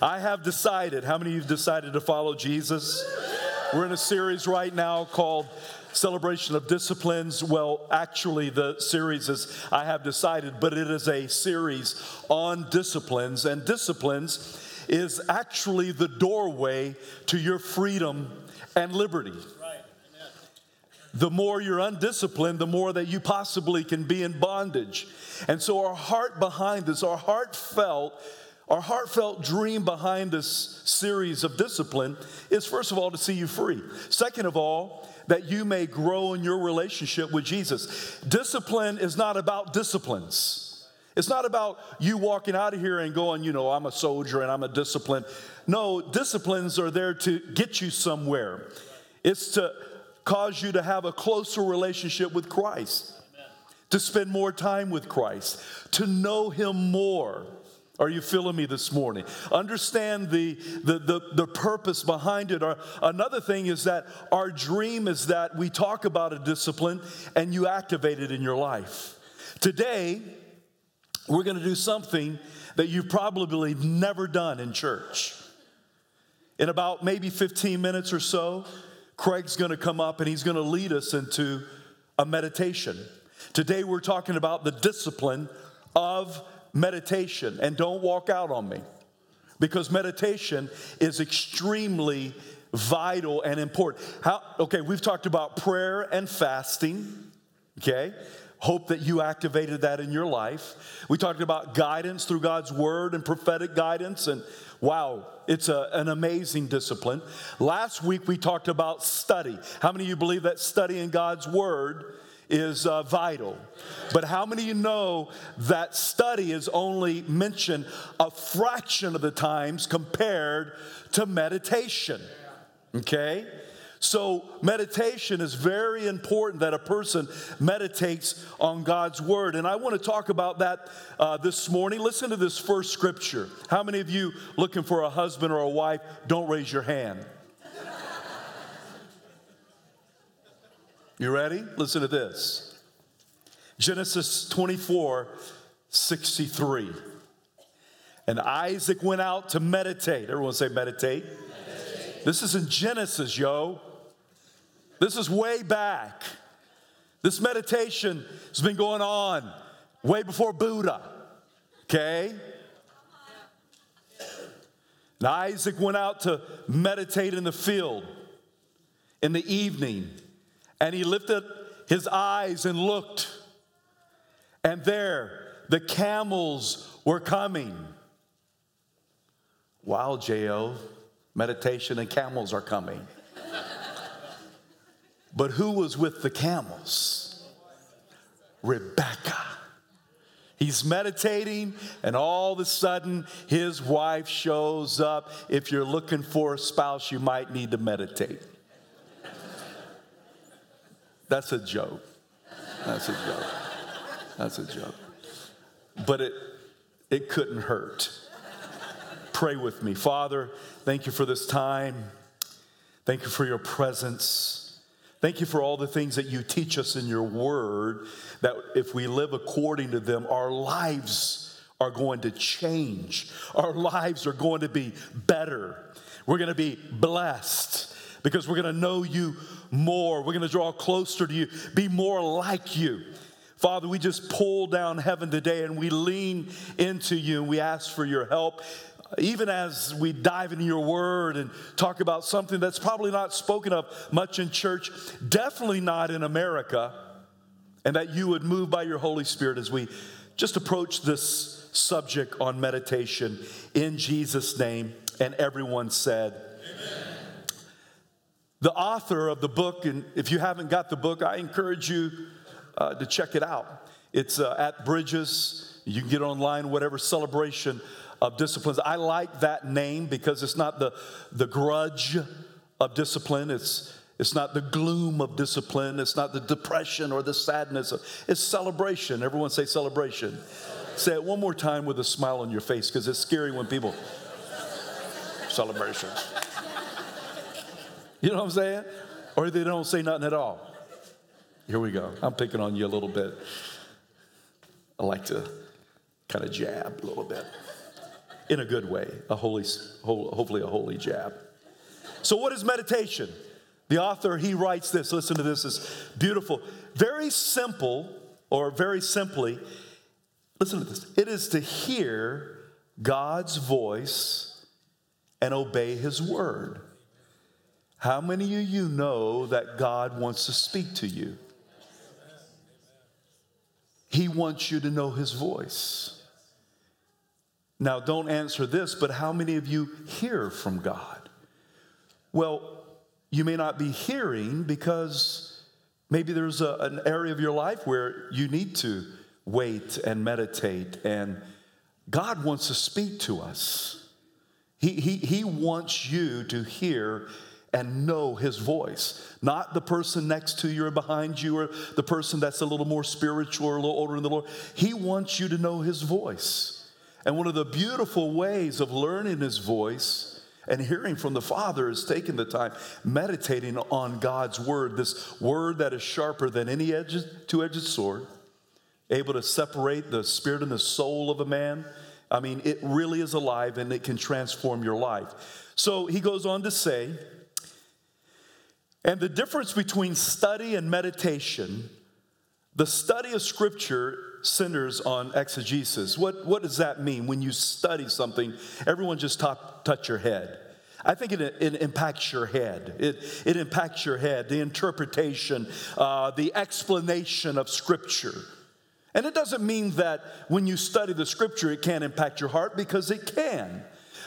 I have decided. How many of you have decided to follow Jesus? We're in a series right now called Celebration of Disciplines. Well, actually, the series is I Have Decided, but it is a series on disciplines. And disciplines is actually the doorway to your freedom and liberty. The more you're undisciplined, the more that you possibly can be in bondage. And so our heart behind this, our heartfelt dream behind this series of discipline is, first of all, to see you free. Second of all, that you may grow in your relationship with Jesus. Discipline is not about disciplines. It's not about you walking out of here and going, you know, I'm a soldier and I'm a discipline. No, disciplines are there to get you somewhere. It's to cause you to have a closer relationship with Christ, to spend more time with Christ, to know Him more. Are you feeling me this morning? Understand the purpose behind it. Another thing is that our dream is that we talk about a discipline and you activate it in your life. Today, we're going to do something that you've probably never done in church. In about maybe 15 minutes or so, Craig's going to come up and he's going to lead us into a meditation. Today we're talking about the discipline of meditation. And don't walk out on me, because meditation is extremely vital and important. We've talked about prayer and fasting, okay? Hope that you activated that in your life. We talked about guidance through God's word and prophetic guidance, and wow, it's an amazing discipline. Last week we talked about study. How many of you believe that studying God's word is vital? But how many of you know that study is only mentioned a fraction of the times compared to meditation? Okay? So meditation is very important, that a person meditates on God's word. And I want to talk about that this morning. Listen to this first scripture. How many of you looking for a husband or a wife? Don't raise your hand. You ready? Listen to this. Genesis 24:63. And Isaac went out to meditate. Everyone say meditate. This is in Genesis, yo. This is way back. This meditation has been going on way before Buddha, okay? And Isaac went out to meditate in the field in the evening, and he lifted his eyes and looked, and there the camels were coming. Wow, J.O., meditation and camels are coming. But who was with the camels? Rebecca. He's meditating, and all of a sudden, his wife shows up. If you're looking for a spouse, you might need to meditate. That's a joke. That's a joke. That's a joke. But it couldn't hurt. Pray with me. Father, thank you for this time. Thank you for your presence. Thank you for all the things that you teach us in your word, that if we live according to them, our lives are going to change. Our lives are going to be better. We're going to be blessed because we're going to know you more. We're going to draw closer to you, be more like you. Father, we just pull down heaven today and we lean into you and we ask for your help. Even as we dive into your word and talk about something that's probably not spoken of much in church, definitely not in America, and that you would move by your Holy Spirit as we just approach this subject on meditation in Jesus' name. And everyone said, amen. The author of the book, and if you haven't got the book, I encourage you to check it out. It's at Bridges. You can get it online, whatever, Celebration of Disciplines. I like that name because it's not the grudge of discipline. It's not the gloom of discipline. It's not the depression or the sadness. It's celebration. Everyone say celebration. Say it one more time with a smile on your face, because it's scary when people celebration. You know what I'm saying? Or they don't say nothing at all. Here we go. I'm picking on you a little bit. I like to kind of jab a little bit. in a good way, hopefully a holy jab. So what is meditation? The author, he writes this. Listen to this. It's beautiful. Very simple, or very simply, listen to this. It is to hear God's voice and obey his word. How many of you know that God wants to speak to you? He wants you to know his voice. Now, don't answer this, but how many of you hear from God? Well, you may not be hearing because maybe there's an area of your life where you need to wait and meditate, and God wants to speak to us. He wants you to hear and know his voice, not the person next to you or behind you or the person that's a little more spiritual or a little older in the Lord. He wants you to know his voice. And one of the beautiful ways of learning his voice and hearing from the Father is taking the time, meditating on God's word, this word that is sharper than any two-edged sword, able to separate the spirit and the soul of a man. I mean, it really is alive and it can transform your life. So he goes on to say, and the difference between study and meditation, the study of Scripture centers on exegesis. What does that mean? When you study something, everyone just touch your head. I think it impacts your head. It impacts your head, the interpretation, the explanation of Scripture. And it doesn't mean that when you study the Scripture, it can't impact your heart, because it can.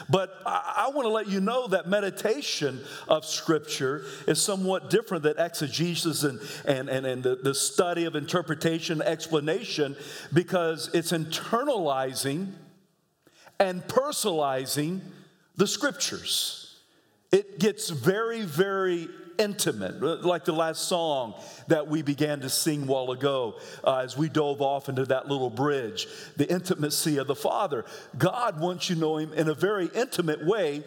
But I want to let you know that meditation of Scripture is somewhat different than exegesis and the study of interpretation, explanation, because it's internalizing and personalizing the Scriptures. It gets very, very intimate, like the last song that we began to sing a while ago as we dove off into that little bridge, the intimacy of the Father. God wants you to know him in a very intimate way,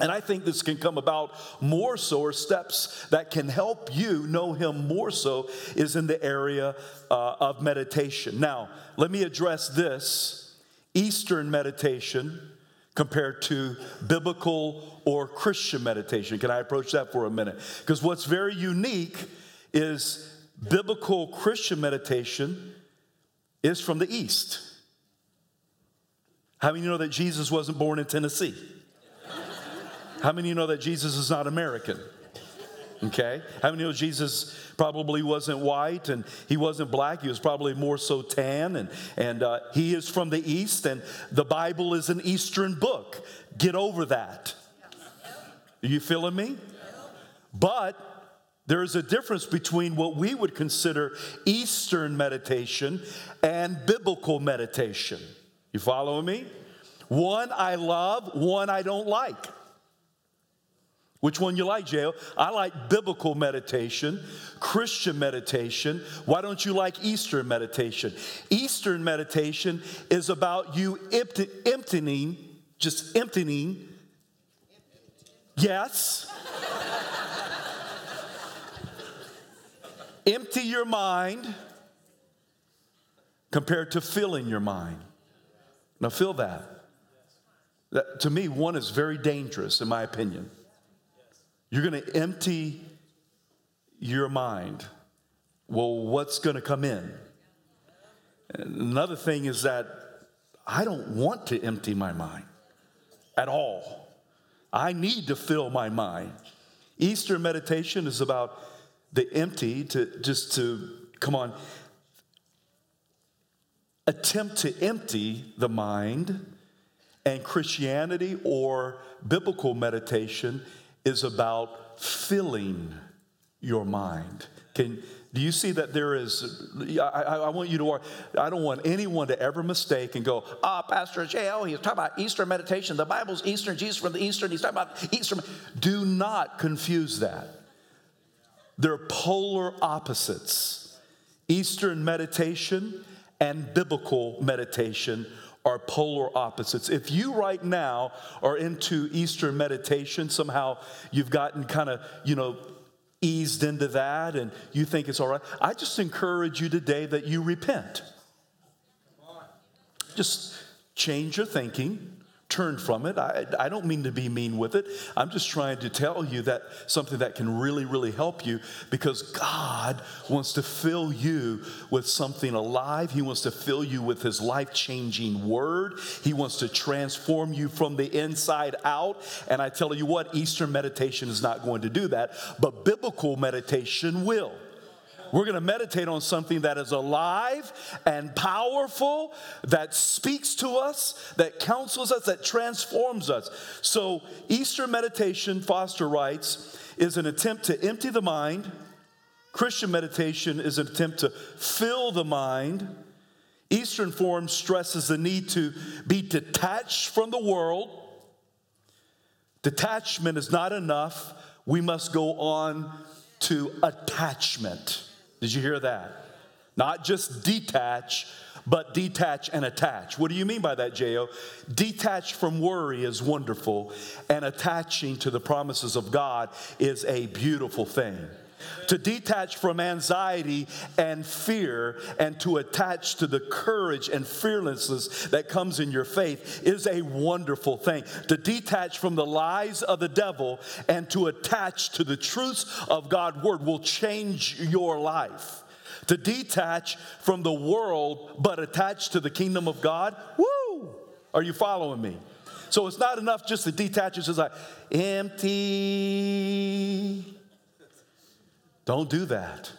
and I think this can come about more so, or steps that can help you know him more so, is in the area of meditation. Now, let me address this, Eastern meditation compared to biblical or Christian meditation. Can I approach that for a minute? Because what's very unique is biblical Christian meditation is from the East. How many of you know that Jesus wasn't born in Tennessee? How many of you know that Jesus is not American? Okay? How many know Jesus probably wasn't white and he wasn't black? He was probably more so tan, and he is from the East, and the Bible is an Eastern book. Get over that. Are you feeling me? But there is a difference between what we would consider Eastern meditation and biblical meditation. You following me? One I love, one I don't like. Which one you like, J.O.? I like biblical meditation, Christian meditation. Why don't you like Eastern meditation? Eastern meditation is about you emptying. Yes. Empty your mind compared to filling your mind. Now feel that. To me, one is very dangerous, in my opinion. You're going to empty your mind. Well, what's going to come in? Another thing is that I don't want to empty my mind at all. I need to fill my mind. Eastern meditation is about the empty, attempt to empty the mind, and Christianity or biblical meditation is about filling your mind. Do you see that there is, I want you to, I don't want anyone to ever mistake and go, Pastor J.L., he's talking about Eastern meditation. The Bible's Eastern, Jesus from the Eastern, he's talking about Eastern. Do not confuse that. They're polar opposites. Eastern meditation and biblical meditation are polar opposites. If you right now are into Eastern meditation, somehow you've gotten kind of, eased into that and you think it's all right, I just encourage you today that you repent. Just change your thinking. turned from it. I don't mean to be mean with it. I'm just trying to tell you that something that can really, really help you, because God wants to fill you with something alive. He wants to fill you with his life-changing word. He wants to transform you from the inside out. And I tell you what, Eastern meditation is not going to do that, but biblical meditation will. We're going to meditate on something that is alive and powerful, that speaks to us, that counsels us, that transforms us. So Easter meditation, Foster writes, is an attempt to empty the mind. Christian meditation is an attempt to fill the mind. Eastern form stresses the need to be detached from the world. Detachment is not enough. We must go on to attachment. Did you hear that? Not just detach, but detach and attach. What do you mean by that, J.O.? Detach from worry is wonderful, and attaching to the promises of God is a beautiful thing. To detach from anxiety and fear and to attach to the courage and fearlessness that comes in your faith is a wonderful thing. To detach from the lies of the devil and to attach to the truths of God's word will change your life. To detach from the world but attach to the kingdom of God, woo! Are you following me? So it's not enough just to detach. It's just like empty. Don't do that.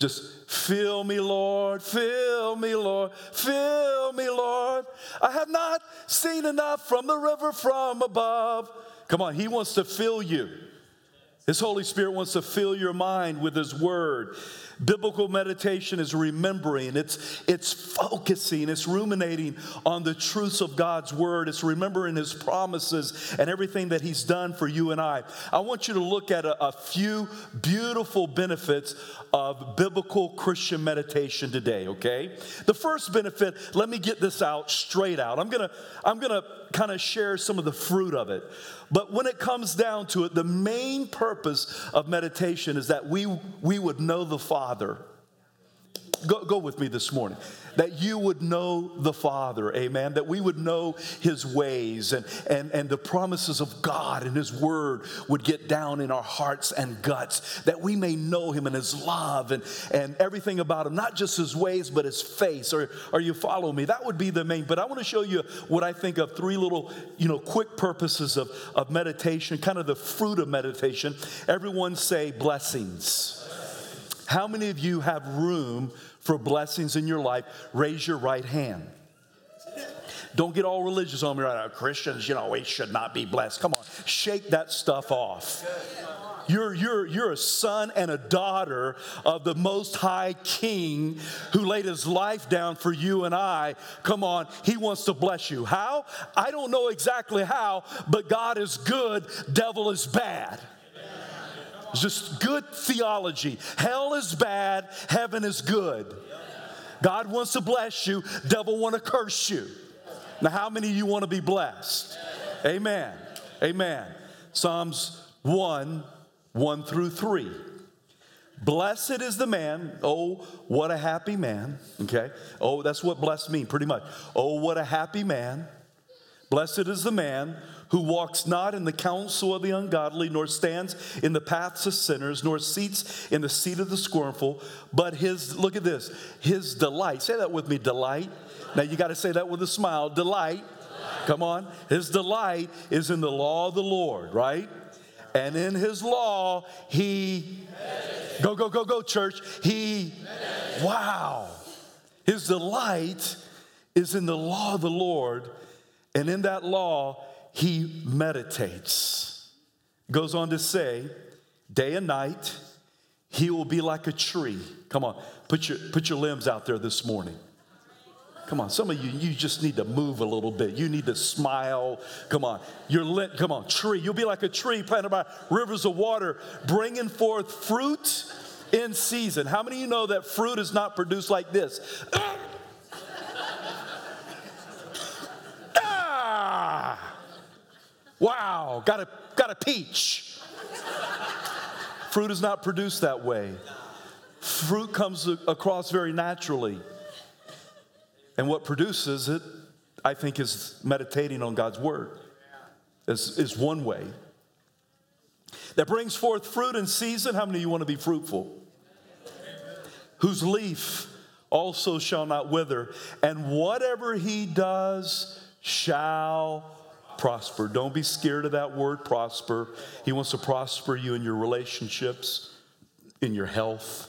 Just fill me, Lord, fill me, Lord, fill me, Lord. I have not seen enough from the river from above. Come on, he wants to fill you. His Holy Spirit wants to fill your mind with his word. Biblical meditation is remembering. It's focusing. It's ruminating on the truths of God's word. It's remembering his promises and everything that he's done for you and I. I want you to look at a few beautiful benefits of biblical Christian meditation today, okay? The first benefit, let me get this out straight out. I'm going to kind of share some of the fruit of it. But when it comes down to it, the main purpose of meditation is that we would know the Father. Go with me this morning. That you would know the Father, amen, that we would know his ways and the promises of God and his word would get down in our hearts and guts, that we may know him and his love and everything about him, not just his ways, but his face. Or you follow me? That would be the main, but I want to show you what I think of three little, quick purposes of meditation, kind of the fruit of meditation. Everyone say blessings. How many of you have room for blessings in your life? Raise your right hand. Don't get all religious on me right now. Christians, we should not be blessed. Come on, shake that stuff off. You're a son and a daughter of the Most High King who laid his life down for you and I. Come on, he wants to bless you. How? I don't know exactly how, but God is good, devil is bad. Just good theology. Hell is bad, heaven is good. God wants to bless you, devil want to curse you. Now, how many of you want to be blessed? Amen. Amen. Psalms 1:1 through 3. Blessed is the man, oh, what a happy man, okay? Oh, that's what blessed means, pretty much. Oh, what a happy man. Blessed is the man who walks not in the counsel of the ungodly, nor stands in the paths of sinners, nor seats in the seat of the scornful, but look at this, his delight. Say that with me, delight. Now you got to say that with a smile, delight. Come on. His delight is in the law of the Lord, right? And in his law, he, go church. He, wow. His delight is in the law of the Lord. And in that law, he meditates. Goes on to say, day and night, he will be like a tree. Come on, put your limbs out there this morning. Come on, some of you just need to move a little bit. You need to smile. Come on, tree. You'll be like a tree planted by rivers of water, bringing forth fruit in season. How many of you know that fruit is not produced like this? Wow, got a peach. Fruit is not produced that way. Fruit comes across very naturally. And what produces it I think, is meditating on God's word, is one way. That brings forth fruit in season. How many of you want to be fruitful? Whose leaf also shall not wither, and whatever he does shall prosper. Don't be scared of that word, prosper. He wants to prosper you in your relationships, in your health.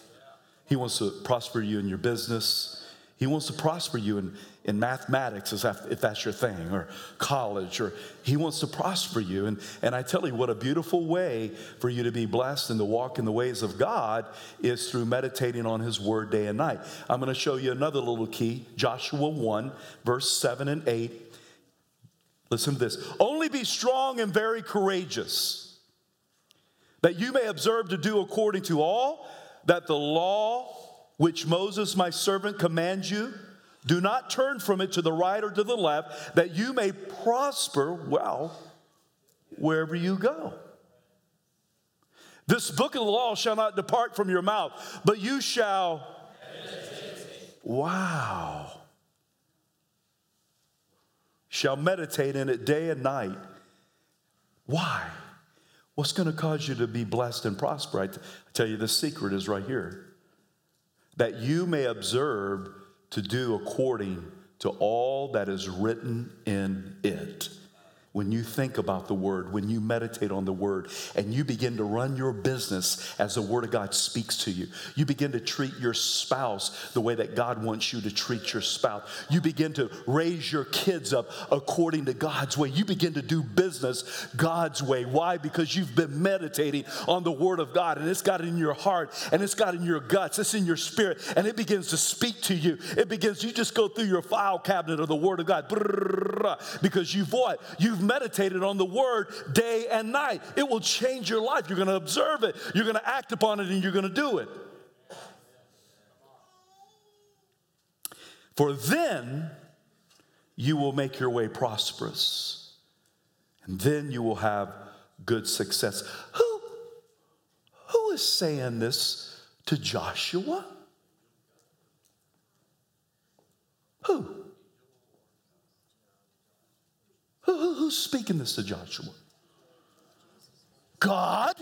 He wants to prosper you in your business. He wants to prosper you in mathematics, if that's your thing, or college, or he wants to prosper you. And I tell you, what a beautiful way for you to be blessed and to walk in the ways of God is through meditating on his word day and night. I'm going to show you another little key, Joshua 1, verse 7 and 8. Listen to this. Only be strong and very courageous, that you may observe to do according to all that the law which Moses my servant commands you. Do not turn from it to the right or to the left, that you may prosper well wherever you go. This book of the law shall not depart from your mouth, but you shall. Wow. Shall meditate in it day and night. Why? What's going to cause you to be blessed and prosper? I tell you, the secret is right here. That you may observe to do according to all that is written in it. When you think about the word, when you meditate on the word, and you begin to run your business as the word of God speaks to you, you begin to treat your spouse the way that God wants you to treat your spouse. You begin to raise your kids up according to God's way. You begin to do business God's way. Why? Because you've been meditating on the word of God, and it's got it in your heart, and it's got it in your guts, it's in your spirit, and it begins to speak to you. You just go through your file cabinet of the word of God, because you've what? You've meditated on the word day and night. It will change your life. You're going to observe it. You're going to act upon it, and you're going to do it. For then you will make your way prosperous, and then you will have good success. Who is saying this to Joshua? Who? Who's speaking this to Joshua? God?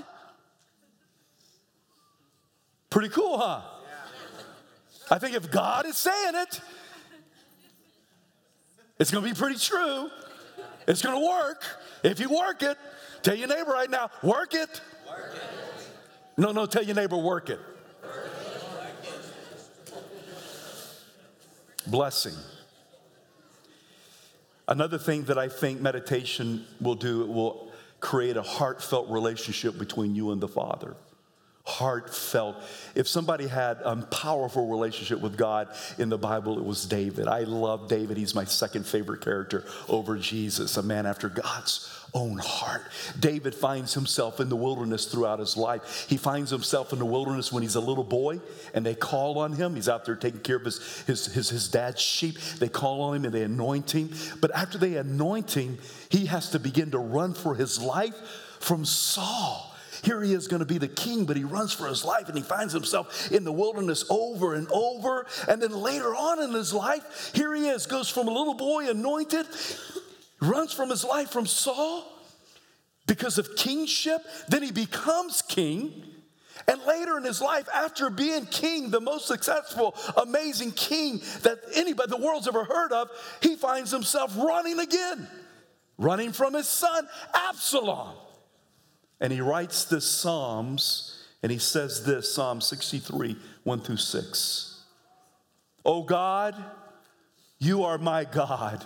Pretty cool, huh? I think if God is saying it, it's going to be pretty true. It's going to work. If you work it, tell your neighbor right now, work it. Work it. No, tell your neighbor, work it. Work it. Blessing. Another thing that I think meditation will do, it will create a heartfelt relationship between you and the Father. Heartfelt. If somebody had a powerful relationship with God in the Bible, it was David. I love David. He's my second favorite character over Jesus, a man after God's own heart. David finds himself in the wilderness throughout his life. He finds himself in the wilderness when he's a little boy, and they call on him. He's out there taking care of his dad's sheep. They call on him and they anoint him. But after they anoint him, he has to begin to run for his life from Saul. Here he is going to be the king, but he runs for his life, and he finds himself in the wilderness over and over. And then later on in his life, here he is, goes from a little boy anointed, runs from his life from Saul because of kingship. Then he becomes king. And later in his life, after being king, the most successful, amazing king that anybody the world's ever heard of, he finds himself running again, running from his son, Absalom. And he writes this Psalms, and he says this, Psalm 63, 1 through 6. Oh God, you are my God.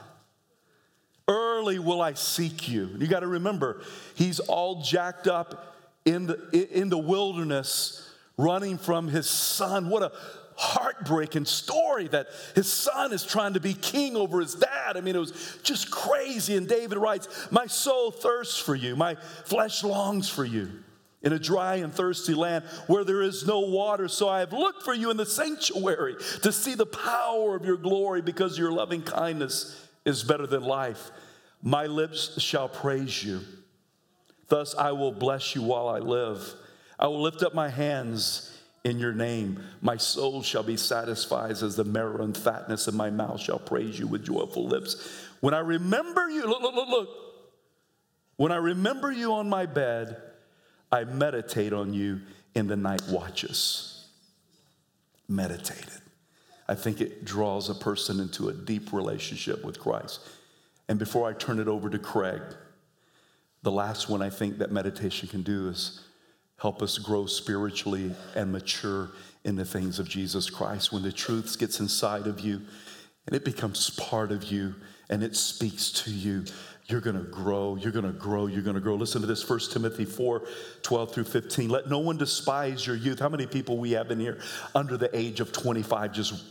Early will I seek you. You got to remember, he's all jacked up in the wilderness, running from his son. What a heartbreaking story that his son is trying to be king over his dad. I mean, it was just crazy. And David writes, my soul thirsts for you. My flesh longs for you in a dry and thirsty land where there is no water. So I have looked for you in the sanctuary to see the power of your glory, because your loving kindness is better than life. My lips shall praise you. Thus I will bless you while I live. I will lift up my hands in your name. My soul shall be satisfied as the marrow and fatness, and my mouth shall praise you with joyful lips. When I remember you, look. When I remember you on my bed, I meditate on you in the night watches. Meditate it. I think it draws a person into a deep relationship with Christ. And before I turn it over to Craig, the last one I think that meditation can do is help us grow spiritually and mature in the things of Jesus Christ. When the truth gets inside of you and it becomes part of you and it speaks to you, you're going to grow, you're going to grow, you're going to grow. Listen to this, 1 Timothy 4, 12 through 15. Let no one despise your youth. How many people we have in here under the age of 25? Just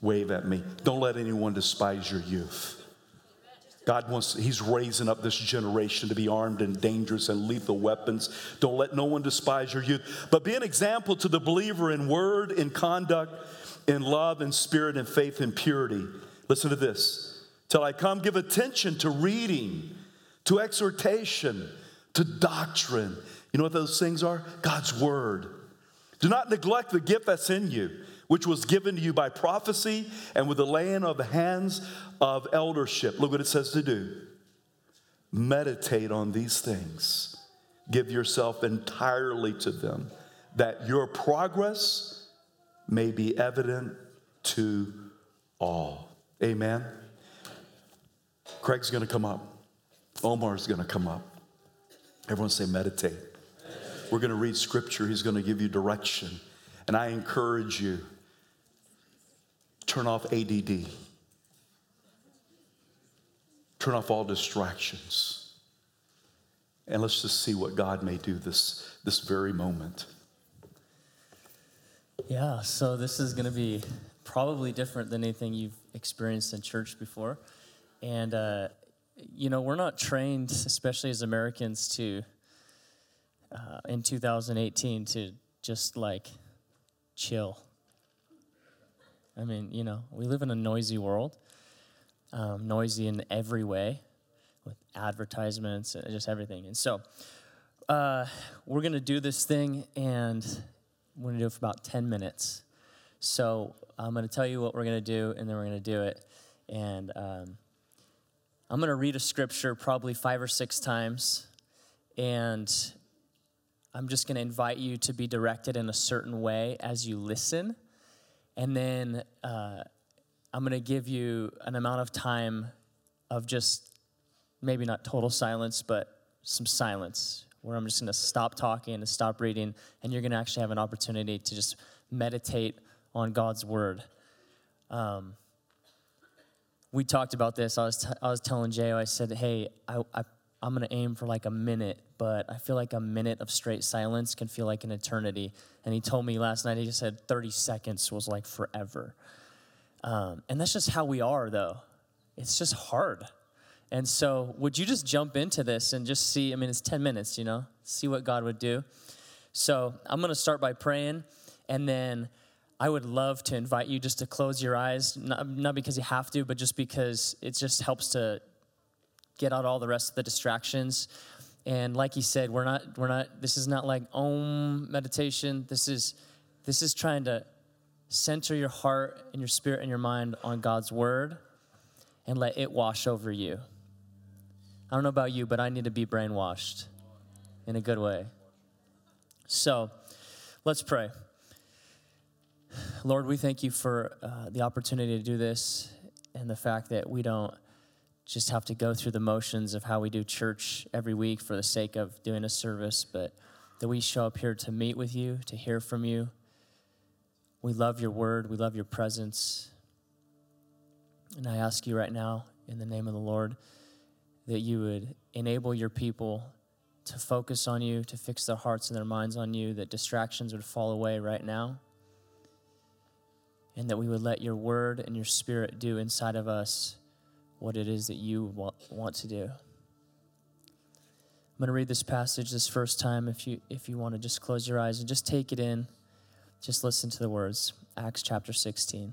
wave at me. Don't let anyone despise your youth. God wants, he's raising up this generation to be armed and dangerous and lethal weapons. Don't let no one despise your youth. But be an example to the believer in word, in conduct, in love, in spirit, in faith, in purity. Listen to this. Till I come, give attention to reading, to exhortation, to doctrine. You know what those things are? God's word. Do not neglect the gift that's in you, which was given to you by prophecy and with the laying of the hands of eldership. Look what it says to do. Meditate on these things. Give yourself entirely to them, that your progress may be evident to all. Amen. Craig's going to come up. Omar's going to come up. Everyone say meditate. We're going to read scripture. He's going to give you direction. And I encourage you, turn off ADD. Turn off all distractions. And let's just see what God may do this very moment. Yeah, so this is going to be probably different than anything you've experienced in church before. And, we're not trained, especially as Americans, to, in 2018, to just, chill. I mean, we live in a noisy world, noisy in every way, with advertisements and just everything. And so we're going to do this thing, and we're going to do it for about 10 minutes. So I'm going to tell you what we're going to do, and then we're going to do it. And I'm going to read a scripture probably 5 or 6 times, and I'm just going to invite you to be directed in a certain way as you listen, and then I'm going to give you an amount of time of just maybe not total silence, but some silence, where I'm just going to stop talking and stop reading, and you're going to actually have an opportunity to just meditate on God's word. We talked about this. I was telling J.O., I said, hey, I'm going to aim for a minute, but I feel like a minute of straight silence can feel like an eternity. And he told me last night, he said 30 seconds was forever. And that's just how we are, though. It's just hard. And so would you just jump into this and just see, it's 10 minutes, see what God would do. So I'm going to start by praying, and then I would love to invite you just to close your eyes, not because you have to, but just because it just helps to get out all the rest of the distractions. And like he said, we're not. This is not Om meditation. This is trying to center your heart and your spirit and your mind on God's word, and let it wash over you. I don't know about you, but I need to be brainwashed in a good way. So, let's pray. Lord, we thank you for the opportunity to do this, and the fact that we don't just have to go through the motions of how we do church every week for the sake of doing a service, but that we show up here to meet with you, to hear from you. We love your word. We love your presence. And I ask you right now, in the name of the Lord, that you would enable your people to focus on you, to fix their hearts and their minds on you, that distractions would fall away right now. And that we would let your word and your spirit do inside of us what it is that you want to do. I'm going to read this passage this first time. If you want to just close your eyes and just take it in, just listen to the words. Acts chapter 16.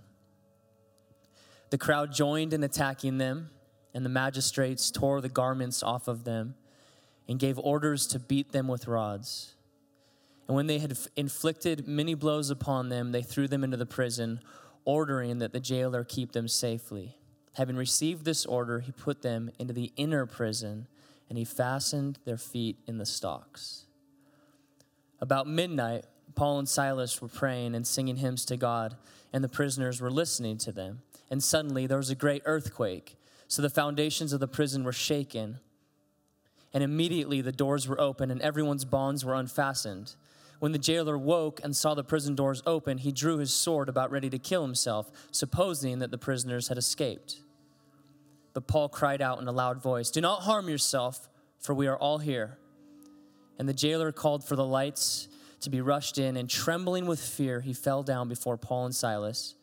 The crowd joined in attacking them, and the magistrates tore the garments off of them and gave orders to beat them with rods. And when they had inflicted many blows upon them, they threw them into the prison, ordering that the jailer keep them safely. Having received this order, he put them into the inner prison, and he fastened their feet in the stocks. About midnight, Paul and Silas were praying and singing hymns to God, and the prisoners were listening to them. And suddenly there was a great earthquake, so the foundations of the prison were shaken. And immediately the doors were opened, and everyone's bonds were unfastened. When the jailer woke and saw the prison doors open, he drew his sword about ready to kill himself, supposing that the prisoners had escaped. But Paul cried out in a loud voice, "Do not harm yourself, for we are all here." And the jailer called for the lights to be rushed in, and trembling with fear, he fell down before Paul and Silas.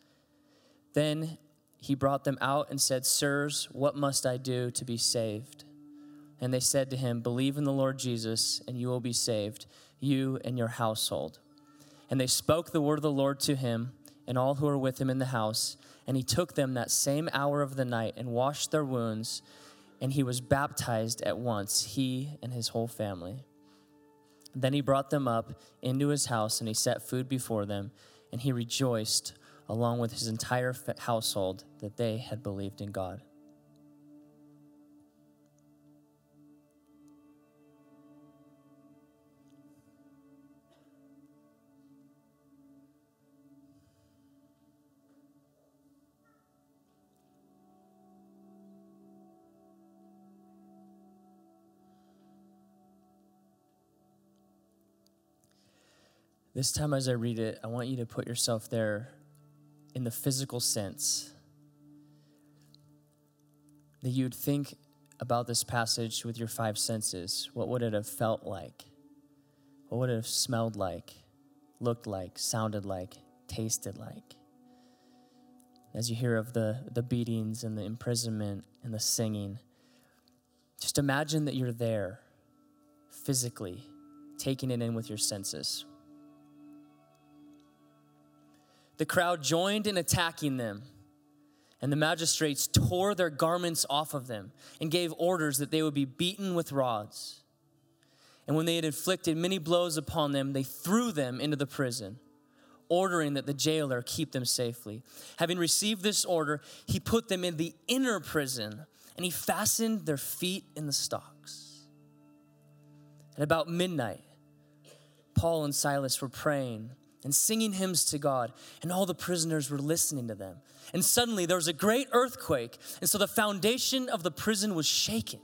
Then he brought them out and said, "Sirs, what must I do to be saved?" And they said to him, "Believe in the Lord Jesus, and you will be saved, you and your household." And they spoke the word of the Lord to him and all who were with him in the house. And he took them that same hour of the night and washed their wounds, and he was baptized at once, he and his whole family. Then he brought them up into his house, and he set food before them, and he rejoiced along with his entire household that they had believed in God. This time as I read it, I want you to put yourself there in the physical sense, that you'd think about this passage with your five senses. What would it have felt like? What would it have smelled like, looked like, sounded like, tasted like? As you hear of the beatings and the imprisonment and the singing, just imagine that you're there physically, taking it in with your senses. The crowd joined in attacking them, and the magistrates tore their garments off of them and gave orders that they would be beaten with rods. And when they had inflicted many blows upon them, they threw them into the prison, ordering that the jailer keep them safely. Having received this order, he put them in the inner prison, and he fastened their feet in the stocks. At about midnight, Paul and Silas were praying and singing hymns to God, and all the prisoners were listening to them. And suddenly there was a great earthquake, and so the foundation of the prison was shaken.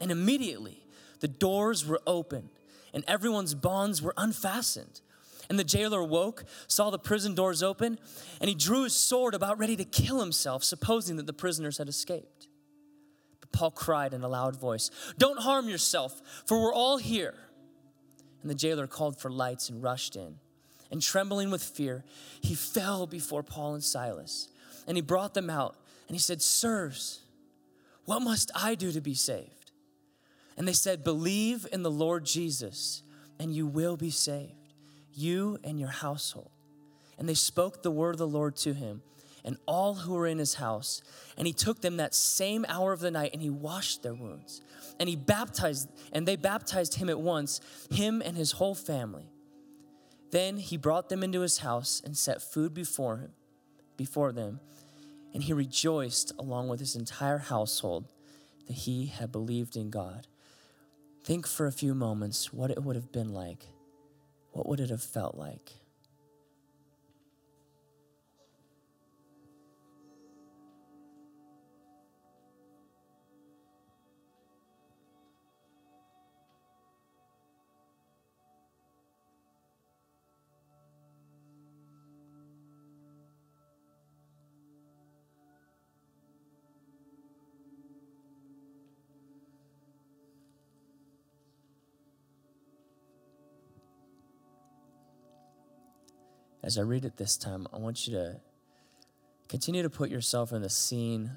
And immediately the doors were opened, and everyone's bonds were unfastened. And the jailer woke, saw the prison doors open, and he drew his sword about ready to kill himself, supposing that the prisoners had escaped. But Paul cried in a loud voice, "Don't harm yourself, for we're all here." And the jailer called for lights and rushed in. And trembling with fear, he fell before Paul and Silas. And he brought them out, and he said, "Sirs, what must I do to be saved?" And they said, "Believe in the Lord Jesus, and you will be saved, you and your household." And they spoke the word of the Lord to him and all who were in his house. And he took them that same hour of the night, and he washed their wounds. And they baptized him at once, him and his whole family. Then he brought them into his house and set food before them, and he rejoiced along with his entire household that he had believed in God. Think for a few moments what it would have been like. What would it have felt like? As I read it this time, I want you to continue to put yourself in the scene,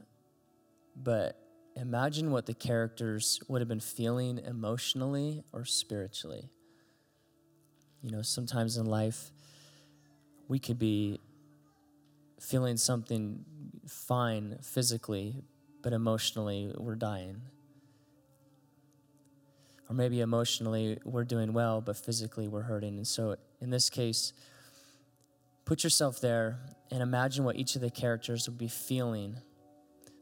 but imagine what the characters would have been feeling emotionally or spiritually. You know, sometimes in life, we could be feeling something fine physically, but emotionally, we're dying. or maybe emotionally we're doing well, but physically we're hurting. And so in this case, put yourself there and imagine what each of the characters would be feeling.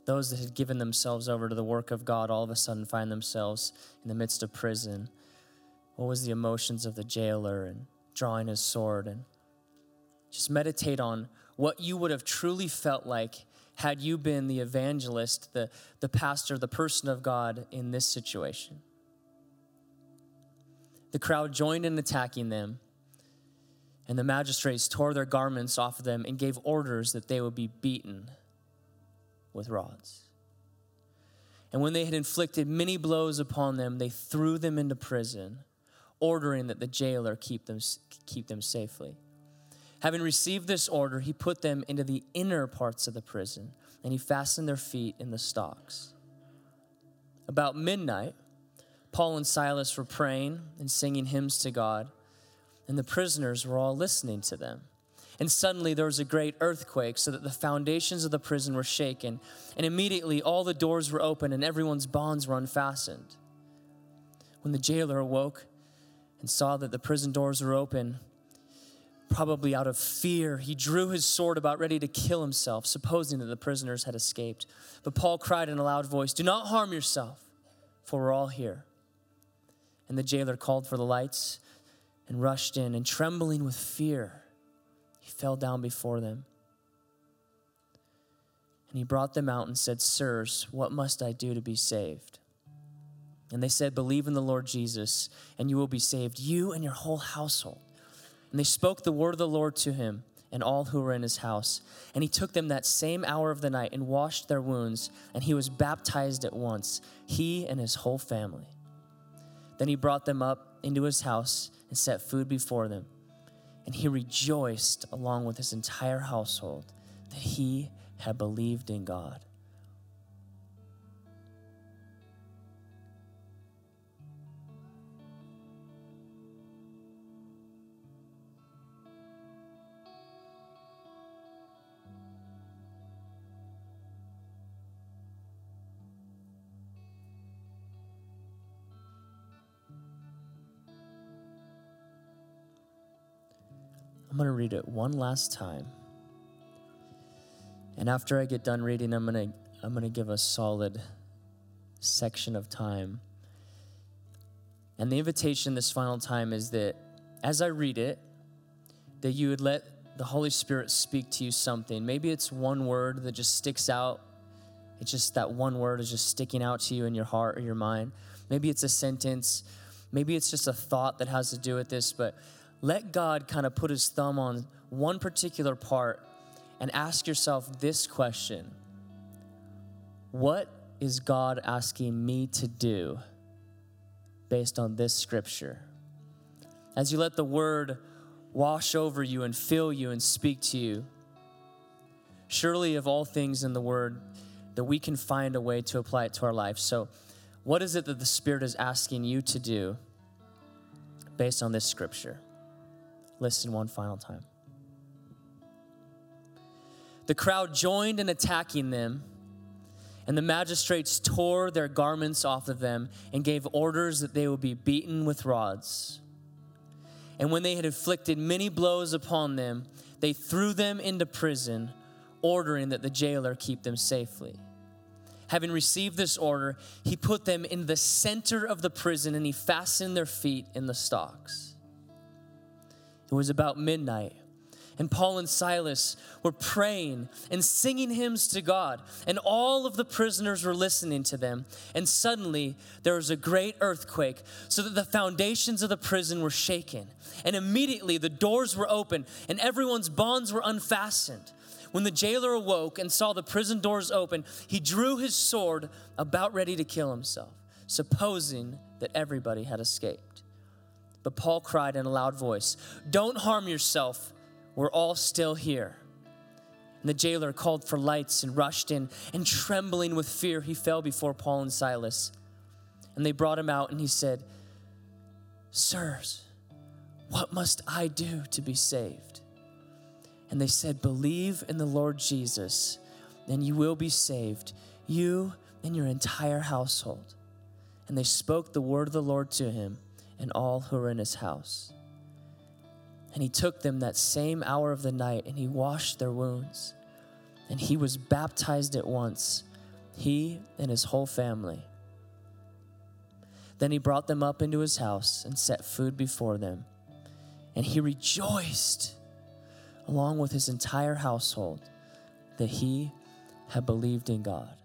Those that had given themselves over to the work of God all of a sudden find themselves in the midst of prison. What was the emotions of the jailer and drawing his sword? And just meditate on what you would have truly felt like had you been the evangelist, the pastor, the person of God in this situation. The crowd joined in attacking them, and the magistrates tore their garments off of them and gave orders that they would be beaten with rods. And when they had inflicted many blows upon them, they threw them into prison, ordering that the jailer keep them safely. Having received this order, he put them into the inner parts of the prison, and he fastened their feet in the stocks. About midnight, Paul and Silas were praying and singing hymns to God, and the prisoners were all listening to them. And suddenly there was a great earthquake, so that the foundations of the prison were shaken, and immediately all the doors were opened and everyone's bonds were unfastened. When the jailer awoke and saw that the prison doors were open, probably out of fear, he drew his sword about ready to kill himself, supposing that the prisoners had escaped. But Paul cried in a loud voice, "Do not harm yourself, for we're all here." And the jailer called for the lights and rushed in, and trembling with fear, he fell down before them. And he brought them out and said, "Sirs, what must I do to be saved?" And they said, "Believe in the Lord Jesus, and you will be saved, you and your whole household." And they spoke the word of the Lord to him and all who were in his house. And he took them that same hour of the night and washed their wounds, and he was baptized at once, he and his whole family. Then he brought them up into his house and set food before them. And he rejoiced along with his entire household that he had believed in God. I'm going to read it one last time. And after I get done reading, I'm going to give a solid section of time. And the invitation this final time is that as I read it, that you would let the Holy Spirit speak to you something. Maybe it's one word that just sticks out. It's just that one word is just sticking out to you in your heart or your mind. Maybe it's a sentence. Maybe it's just a thought that has to do with this, but let God kind of put his thumb on one particular part and ask yourself this question: what is God asking me to do based on this scripture? As you let the word wash over you and fill you and speak to you, surely of all things in the word that we can find a way to apply it to our life. So what is it that the Spirit is asking you to do based on this scripture? Listen one final time. The crowd joined in attacking them, and the magistrates tore their garments off of them and gave orders that they would be beaten with rods. And when they had inflicted many blows upon them, they threw them into prison, ordering that the jailer keep them safely. Having received this order, he put them in the center of the prison, and he fastened their feet in the stocks. It was about midnight, and Paul and Silas were praying and singing hymns to God, and all of the prisoners were listening to them. And suddenly there was a great earthquake, so that the foundations of the prison were shaken, and immediately the doors were opened and everyone's bonds were unfastened. When the jailer awoke and saw the prison doors open, he drew his sword about ready to kill himself, supposing that everybody had escaped. But Paul cried in a loud voice, "Don't harm yourself, we're all still here." And the jailer called for lights and rushed in, and trembling with fear, he fell before Paul and Silas. And they brought him out, and he said, "Sirs, what must I do to be saved?" And they said, "Believe in the Lord Jesus, and you will be saved, you and your entire household." and they spoke the word of the Lord to him and all who were in his house. And he took them that same hour of the night, and he washed their wounds. And he was baptized at once, he and his whole family. Then he brought them up into his house and set food before them. And he rejoiced, along with his entire household, that he had believed in God.